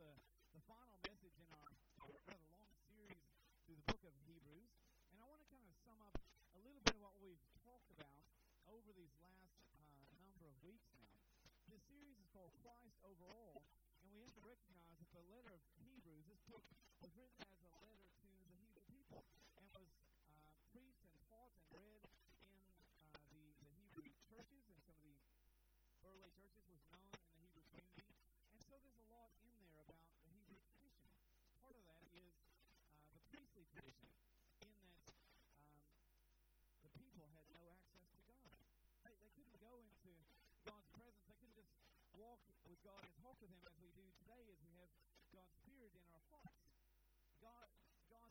is the final message in our rather long series through the book of Hebrews. And I want to kind of sum up a little bit of what we've talked about over these last number of weeks now. This series is called Christ Overall, and we have to recognize that the letter of Hebrews, this book, was written as a letter to the Hebrew people and was preached and taught and read in the Hebrew churches, and some of the early churches was known in the Hebrew community. And so there's a lot in there about the Hebrew tradition. Part of that is the priestly tradition, in that the people had no access to God. They couldn't go into God's presence. They couldn't just walk with God and talk with Him as we do today, as we have God's Spirit in our hearts. God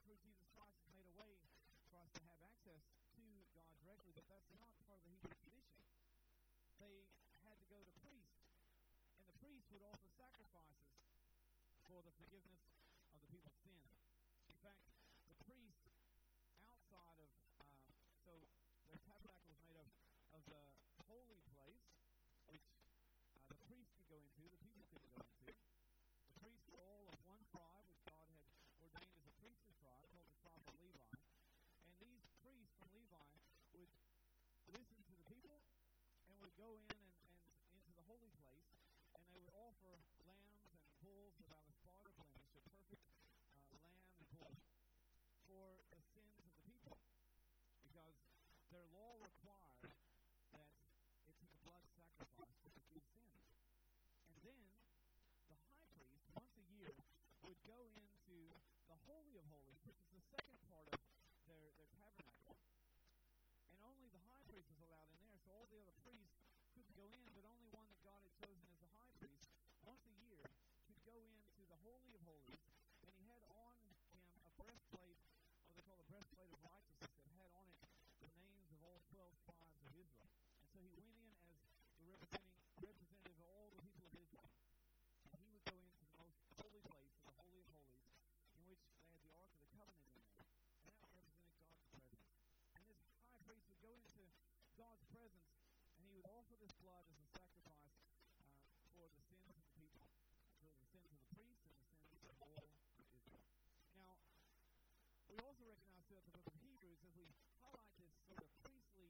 through Jesus Christ has made a way for us to have access to God directly, but that's not part of the Hebrew tradition. They had to go to priests. And the priests would offer sacrifices for the forgiveness of the people's sin. In fact, the priests outside of, so the tabernacle was made of the holy place, which the priests could go into, the people couldn't go into. The priests were all of one tribe, which God had ordained as a priestly tribe, called the tribe of Levi. And these priests from Levi would listen to the people and would go in and into the holy place. And they would offer lambs and bulls without a spot or blemish, a perfect lamb and bull for the sins of the people, because their law required that it took a blood sacrifice to forgive sins. And then the high priest, once a year, would go into the Holy of Holies, which is the second part of their tabernacle. And only the high priest was allowed in there, so all the other priests couldn't go in, but only one that God had chosen as the high priest once a year could go into the Holy of Holies, and he had on him a breastplate, what they call the breastplate of righteousness, that had on it the names of all 12 tribes of Israel. And so he went in as the representative of all the people of Israel. And he would go into the most holy place, the Holy of Holies, in which they had the Ark of the Covenant in there. And that represented God's presence. And this high priest would go into God's presence, and he would offer this blood as a sacrifice for the sins of the people, for the sins of the priests and the sins of all of Israel. Now, we also recognize throughout the book of Hebrews, as we highlight this sort of priestly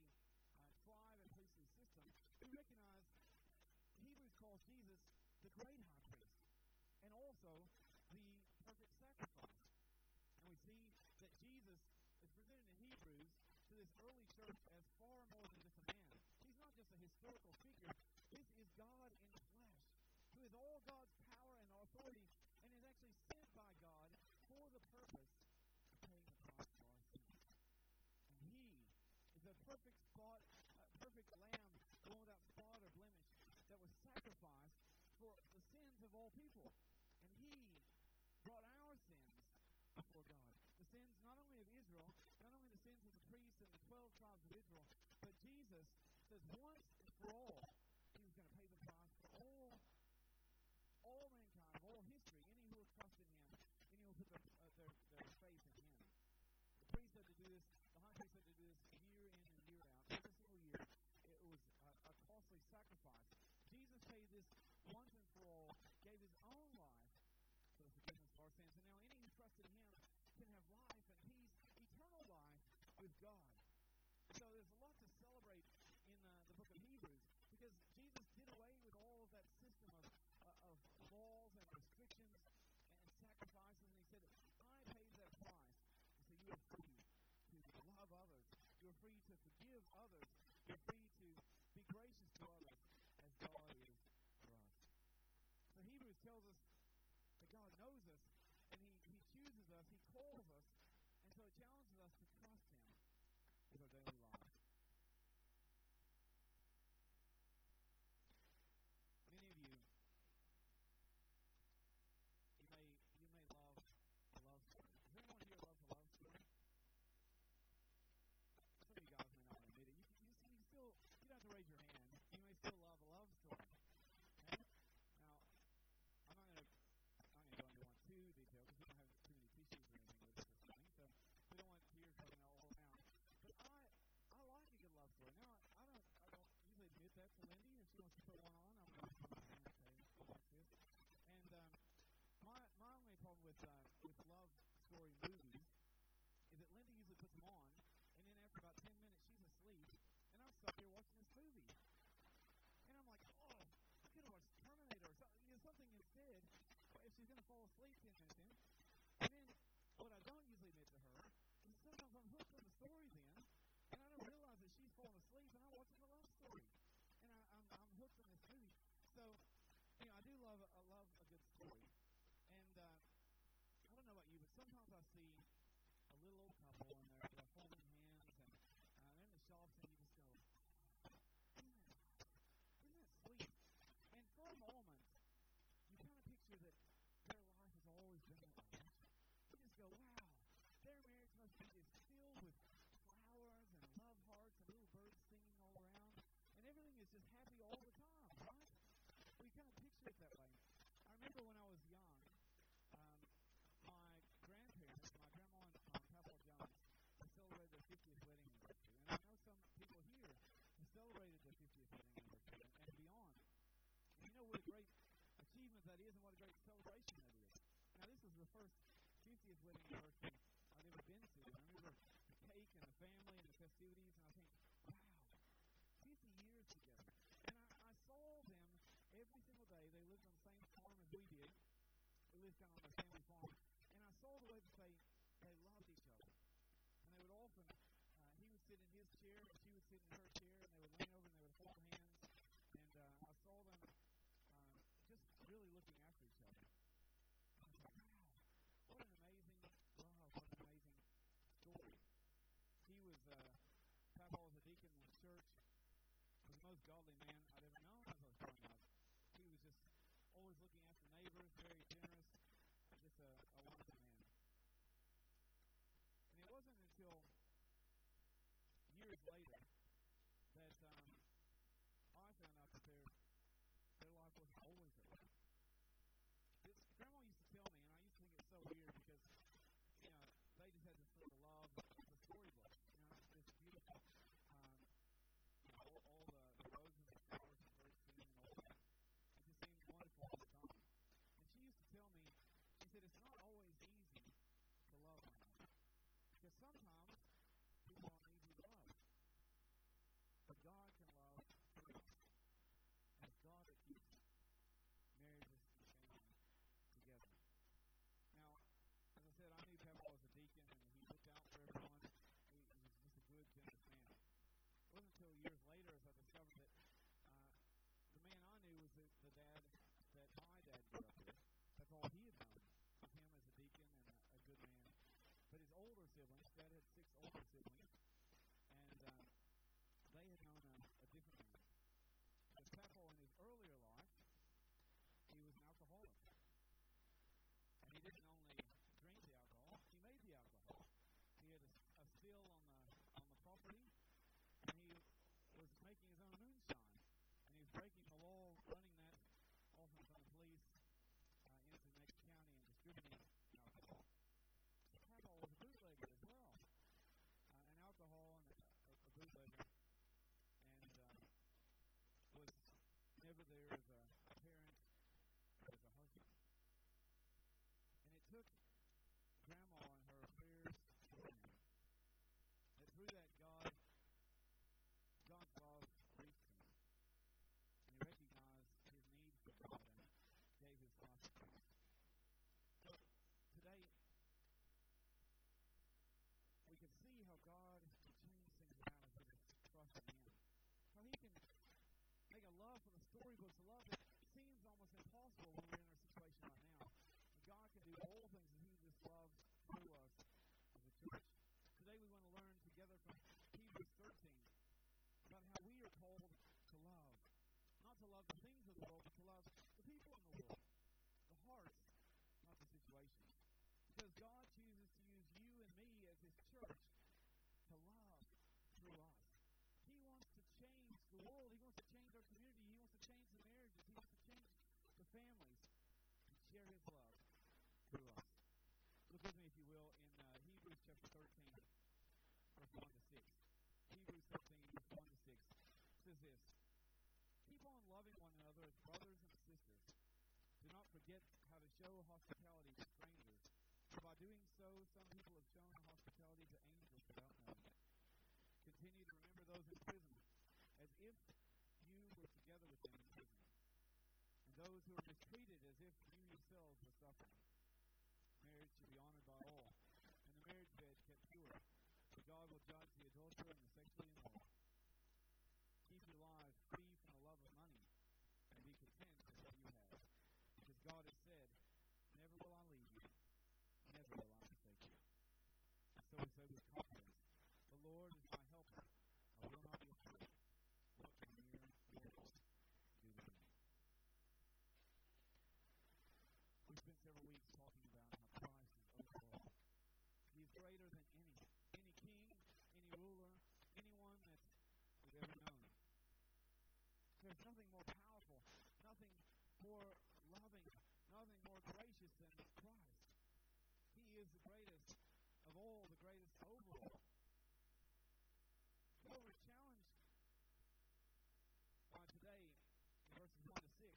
tribe and priestly system, we recognize Hebrews calls Jesus the great high priest and also the perfect sacrifice. And we see that Jesus is presented in Hebrews to this early church as far more than just a man. He's not just a historical figure. This is God in the flesh, who is all God's power and authority, and is actually sent by God for the purpose of paying the price for our sins. And He is a perfect lamb, born without spot or blemish, that was sacrificed for the sins of all people. And He brought our sins before God. The sins not only of Israel, not only the sins of the priests and the 12 tribes of Israel, but Jesus says once and for all, He was going to pay the price for all mankind, all history, any who will trust in Him, any who will put their faith in Him. The priest had to do this, the high priest had to do this year in and year out. Every single year, it was a costly sacrifice. Jesus paid this once and for all, gave His own life for the forgiveness of our sins. And now any who trusted in Him can have life and peace, eternal life with God. So there's a lot to celebrate in the book of Hebrews, because Jesus did away with all of that system of laws and restrictions and sacrifices, and He said, I paid that price. And so you are free to love others. You're free to forgive others. You're free to be gracious to others as God is for us. So Hebrews tells us that God knows us, and He chooses us, He calls us, and so it challenges us to trust Him in our daily lives. Many of you may love a love story. Does anyone here love a love story? Some of you guys may not admit it. You see sometimes I see a little old couple in there, they're holding hands, and they're in the shops, and you just go, isn't that sweet? And for a moment, you kind of picture that their life has always been that way. You just go, wow, their marriage must be just filled with flowers and love hearts and little birds singing all around, and everything is just happy all the time, right? We kind of picture it that way. I remember when I was young, celebrated their 50th wedding anniversary. And I know some people here who celebrated their 50th wedding anniversary and beyond. And you know what a great achievement that is and what a great celebration that is. Now, this was the first 50th wedding anniversary I'd ever been to. And I remember the cake and the family and the festivities, and I think, wow, 50 years together. And I saw them every single day. They lived on the same farm as we did. We lived down on the family farm. And I saw the way that they loved each other. They would often, he would sit in his chair and she would sit in her chair, and they would lean over and they would hold hands, and I saw them just really looking after each other. I was like, wow, what an amazing love, what an amazing story. He was, Papa was a deacon in the church, was the most godly man I'd ever known as I was growing up. He was just always looking after neighbors, very generous, just a wonderful man. It wasn't until years later that I found out that their life wasn't always that way. Grandma used to tell me, and I used to think it's so weird because, you know, they just had this sort of love, the storybook, you know, this beautiful, you know, all the roses and flowers and birds singing and all that. It just seemed wonderful all the time. And she used to tell me, she said, it's not always easy to love one another. Because sometimes people aren't easy to love. But God can love everyone. As God that keeps marriages and family together. Now, as I said, I knew Papa was a deacon and he looked out for everyone. He was just a good, generous man. It wasn't until years later as I discovered that the man I knew was the dad that my dad grew up with. That's all he had known of him as a deacon and a good man. But his older siblings, Dad had 6 older siblings, and they had known a different man. As Papa, in his earlier life, he was an alcoholic. And he didn't only drink the alcohol, he made the alcohol. He had a still on the property, and he was making his own moonshine. And he was breaking the law, running that often from the police into the next county and distributing alcohol. Papa was a bootlegger as well, an alcohol and a bootlegger, and was never there as a parent or as a husband. And it took Grandma and her affairs to him. And through that, God's love reached him, and he recognized his need for God and gave his life to Christ. So today, we can see how God can change things around us if we trust in Him. How He can make a love for the storybooks, a love that seems almost impossible when we're in our situation right now. And God can do all things that He just loves through us as a church. Today we want to learn together from Hebrews 13 about how we are called to love. Not to love the things of the world, but to love the people in the world. The hearts, not the situations. Because God chooses to use you and me as His church to love through us. He wants to change the world. He wants to change our community. He wants to change the marriages. He wants to change the families and share His love through us. Look with me, if you will, in Hebrews chapter 13, verse 1 to 6. Hebrews 13, verse 1 to 6. It says this, keep on loving one another as brothers and sisters. Do not forget how to show hospitality to strangers. For by doing so, some people have shown hospitality to angels without knowing it. Continue to remember those in prison, as if you were together with them in prison, and those who are mistreated, as if you yourselves were suffering. Marriage should be honored by all, and the marriage bed kept pure, for God will judge the adulterer and the sexually immoral. Keep your lives free from the love of money, and be content with what you have, because God has said, never will I leave you. Never will I Christ. He is the greatest of all, the greatest overall. Paul was challenged by today in verses 1 to 6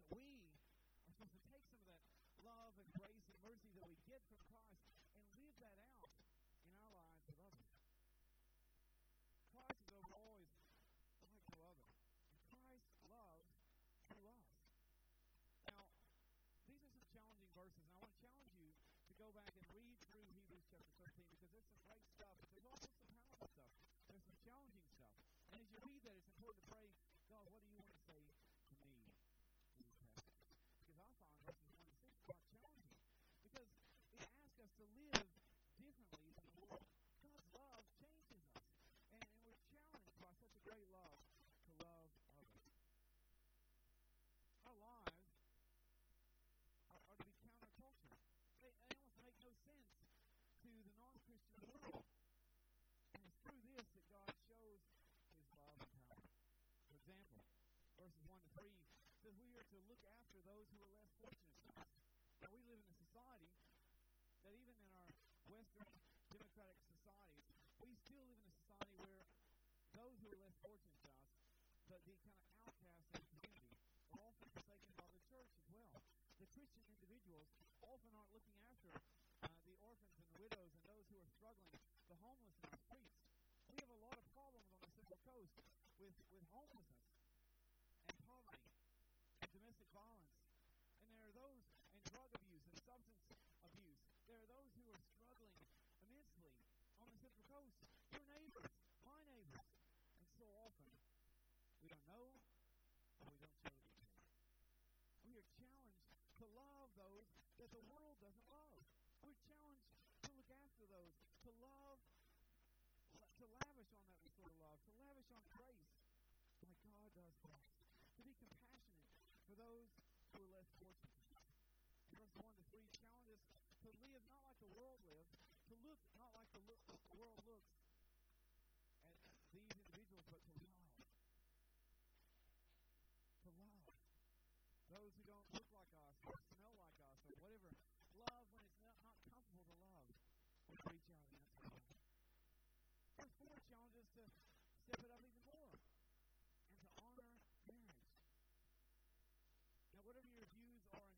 that we are supposed to take some of that love and grace and mercy that we get from Christ and live that out in our lives with others. Christ is always like no other. And Christ loves through us. Now, these are some challenging verses, and I want to challenge you to go back and read through Hebrews chapter 13 because there's some great stuff, but there's also some powerful stuff. There's some challenging stuff. And as you read that, it's important to pray, God, what do you want to say to me in this passage? Because I find verses 1 to 6 quite challenging because it asks us to live differently than the world. God's love changes us. And we're challenged by such a great love to love others. Our lives are to be countercultural. They almost make no sense to the non-Christian world. And it's through this that God shows His love and power. For example, verses 1 to 3 says we are to look after those who are less fortunate than us. Now, we live in a society that even in our Western democratic societies, we still live in a society where those who are less fortunate than us, the kind of outcasts of the community, are often forsaken by the church as well. The Christian individuals often aren't looking after the orphans and the widows and those who are struggling, the homeless in our streets. We have a lot of problems on the Central Coast with homelessness and poverty and domestic violence. And there are those in drug abuse and substance abuse. There are those who are struggling immensely on the Central Coast. Your neighbors, my neighbors. And so often, we don't know and we don't show each other. We are challenged to love those that the world doesn't love. We're challenged to look after those, to love, to lavish on that sort of love, to lavish on grace like God does for us, to be compassionate for those who are less fortunate. Verse 1 to 3 challenges to live not like the world lives, to look not like the world looks at these individuals, but to love. To love. Those who don't look like us, or smell like us, or whatever. Love when it's not comfortable to love. Or to reach out and that's what love. Verse 4 challenges to step it up even more and to honor marriage. Now, whatever your views are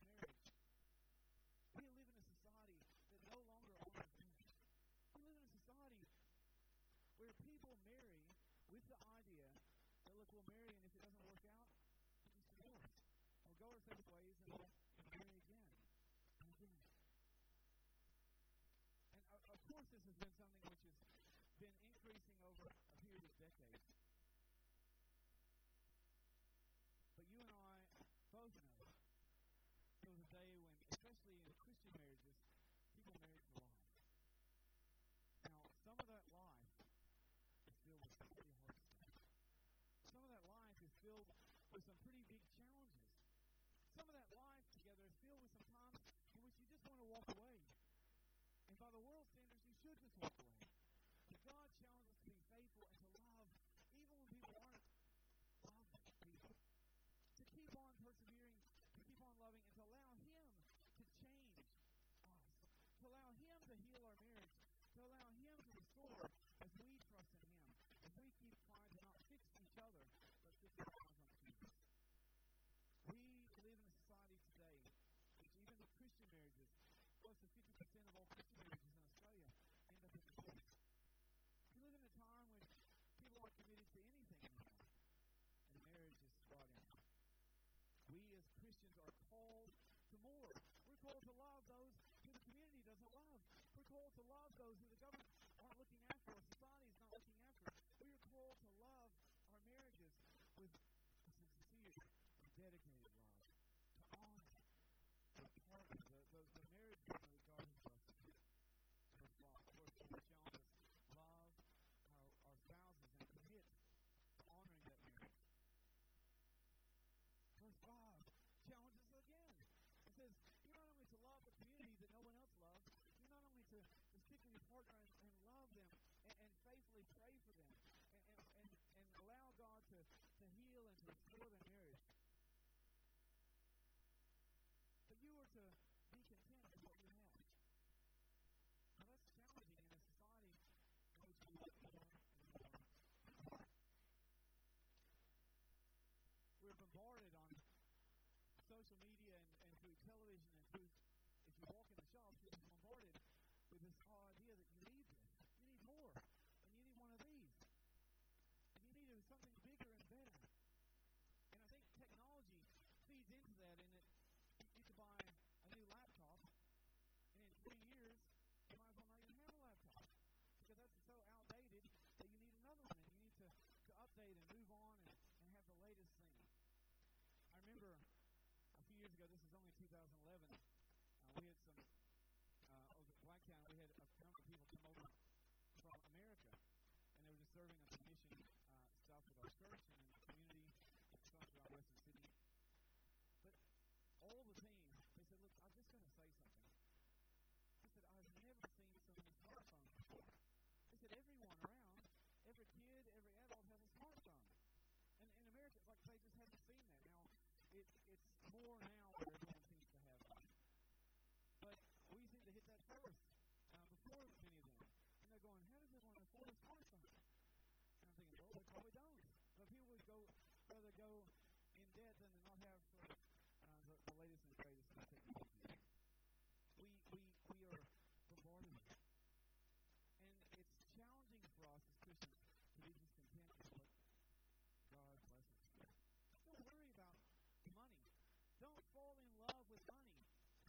in marriage, we live in a society that no longer honors marriage. We live in a society where people marry with the idea that, look, we'll marry, and if it doesn't work out, we'll just divorce. We'll go our separate ways and we'll marry again and again. And, of course, this has been something which has been increasing over a period of decades. But you and I both know there was a day when, especially in Christian marriages, people married for life. Now, some of that life is filled with some pretty hard stuff. Some of that life is filled with some pretty big challenges. Some of that life together is filled with some times in which you just want to walk away. And by the world standards, you should just walk away. But God challenges us to be faithful and to love, even when people aren't loving people. To keep on persevering, to keep on loving, and to allow Him to change us, to allow Him to heal our marriage, to allow Him to restore as we trust in Him, as we keep trying to not fix each other, but fix our eyes on Jesus. We live in a society today, which even with Christian marriages, close to 50% of all Christian marriages in Australia end up in divorce. We live in a time when people aren't committed to anything anymore, and marriage is brought in. We as Christians are called to more. We're called to love those who the community doesn't love. We're called to love those who the government aren't looking after or society is not looking after. We are called to love our marriages with a sincere and dedicated love. To honor the partner, the marriage partner that God has blessed us with. Verse 4 challenges love our spouses and commit to honoring that marriage. Verse 5 challenges again. It says, you're not only to love the community that no one else loves, you're not only to stick with your partner and love them and faithfully pray for them and allow God to heal and to restore their marriage. But you are to ago, this was only 2011, we had some, over at Blacktown, we had a number of people come over from America, and they were just serving on the mission south of our church and in the community south of our western city. But all the team, they said, look, I'm just going to say something. They said, I've never seen so many smartphones before. They said, everyone around, every kid, every adult has a smartphone. And in America, it's like they just haven't seen that. Now, it's more now where everyone seems to have one. But we seem to hit that first before many of them. And they're going, how does everyone afford a smartphone? And I'm thinking, well, they probably don't. But people would rather go in debt than to not have the latest and greatest technology. We are bombarded with it. And it's challenging for us as Christians to be discontent with what God blesses us with. Don't worry about money. Don't fall in love with money.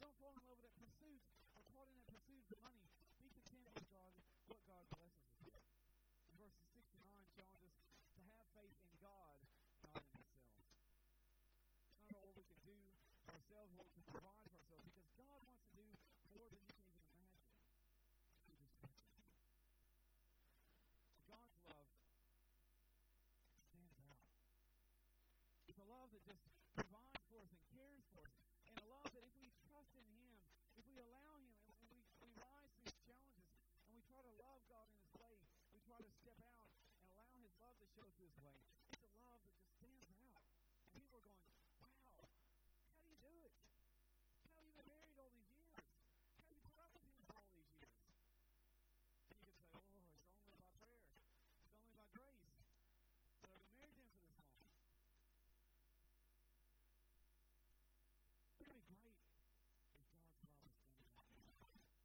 Don't fall in love with that pursuit or caught in that pursuit of money. Be content with God, what God blesses us with. Verses 6 to 9 challenges us to have faith in God, not in ourselves. It's not all we can do ourselves, what we can provide for ourselves, because God wants to do more than you can even imagine. God's love stands out. It's a love that just provides for us and cares for us, and a love that if we trust in Him, if we allow Him, and we rise to His challenges, and we try to love God in His way, we try to step out and allow His love to show through His way, it's a love that just stands out. And people are going, wow, how do you do it? How have you been married all these years? How have you put up with Him for all these years? And you can say, oh, it's only by prayer. It's only by grace. But I've been married to Him for this long. It'd be great if God's love is standing out. God's love not only stands out, but God's love challenges us to step out and to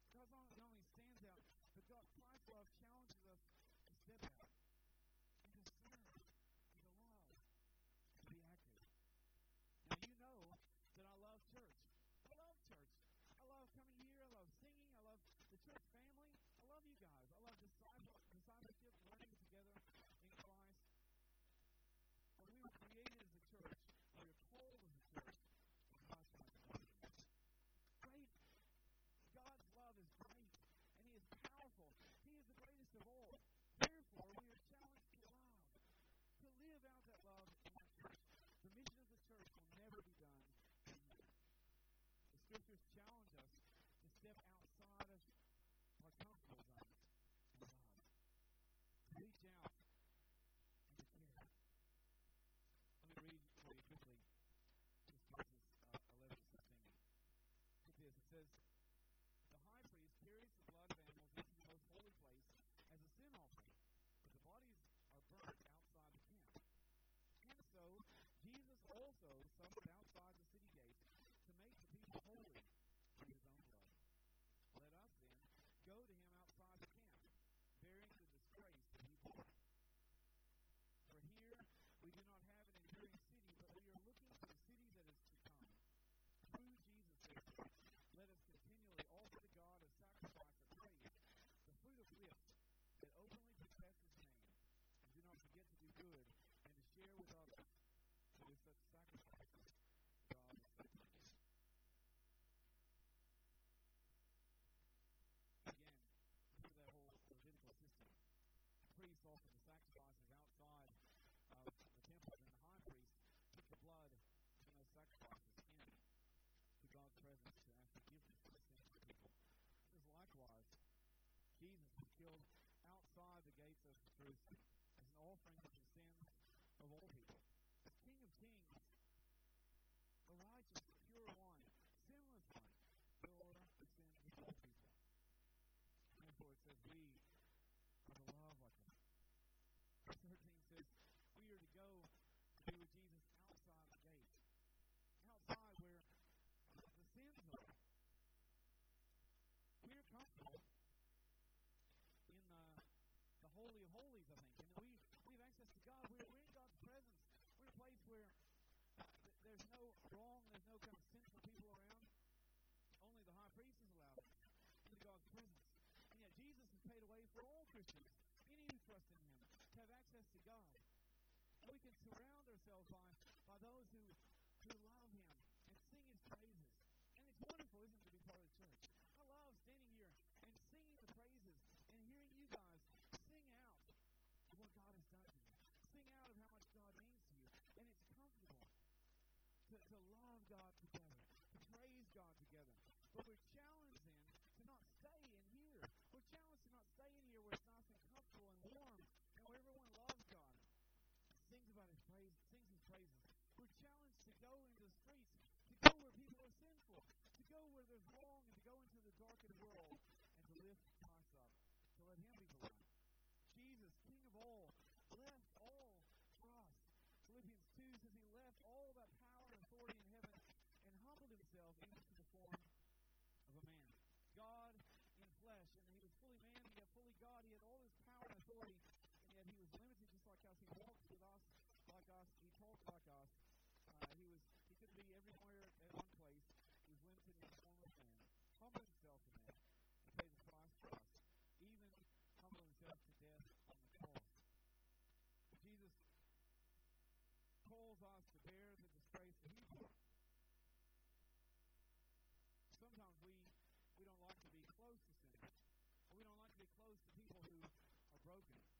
serve and to love and to be active. Now, you know that I love church. I love church. I love coming here. I love singing. I love the church family. I love you guys. I love discipleship, learning together in Christ. But we were created as a church. We are called as a church. Great. God's love is great, and He is powerful. He is the greatest of all. Therefore, we are challenged to love, to live out that love in our church. The mission of the church will never be done. The Scriptures challenge us to step outside of our comfort zone and love. Reach out and to care. Let me read for you quickly. This. It says, the high priest carries the blood of animals into the most holy place as a sin offering, but the bodies are burnt outside the camp. And so, Jesus also suffered outside the city gates to make the people holy by His own blood. Let us then go to Him outside the camp, bearing the disgrace that He bore. For here we do not have an enduring city, but we are looking for the city that is to come. Through Jesus, therefore, let us continually offer to God a sacrifice of praise, the fruit of lips that openly profess His name, and do not forget to do good and to share with others. For with such sacrifices, God is pleased. Again, through that whole Levitical system, the priests offered the sacrifices outside of the temple, and the high priest took the blood from those sacrifices in to God's presence to ask forgiveness for the sins of people. This is likewise, Jesus was killed outside the gates of Jerusalem as an offering for the sins of all people. The King of Kings, the righteous, the pure one, sinless one, bore the sins of all people. Therefore, it says, we are to love like that. Verse 13 says, we are to go to be with Jesus outside the gate, outside where the sins are. We are comfortable in the Holy of Holies, I think. And we have access to God. We're in God's presence. We're a place where there's no wrong, there's no kind of sinful people around. Only the high priest is allowed into God's presence. And yet Jesus has paid a way for all Christians, any who trust in Him, to have access to God. And we can surround ourselves by those who love Him, God together, to praise God together. But we're challenged then to not stay in here. We're challenged to not stay in here where it's nice and comfortable and warm and where everyone loves God, sings about His praise, sings His praises. We're challenged to go into the streets, to go where people are sinful, to go where there's wrong, and to go into the darkened world and to lift Christ up, to let Him be glorified. Jesus, King of all, left all for us. Philippians 2 says He left all that power and authority in heaven and humbled Himself even to the form of a man. God in flesh, and He was fully man, He was fully God. He had all His power and authority, and yet He was limited just like us. He walked with us like us. He talked like us. He could be everywhere at one place. He was limited in the form of man. Humbled Himself in that. He paid the price for us. Even humbled Himself to death on the cross. Jesus calls us to bear the disgrace that He bore. Sometimes we don't like to be close to sinners. We don't like to be close to people who are broken.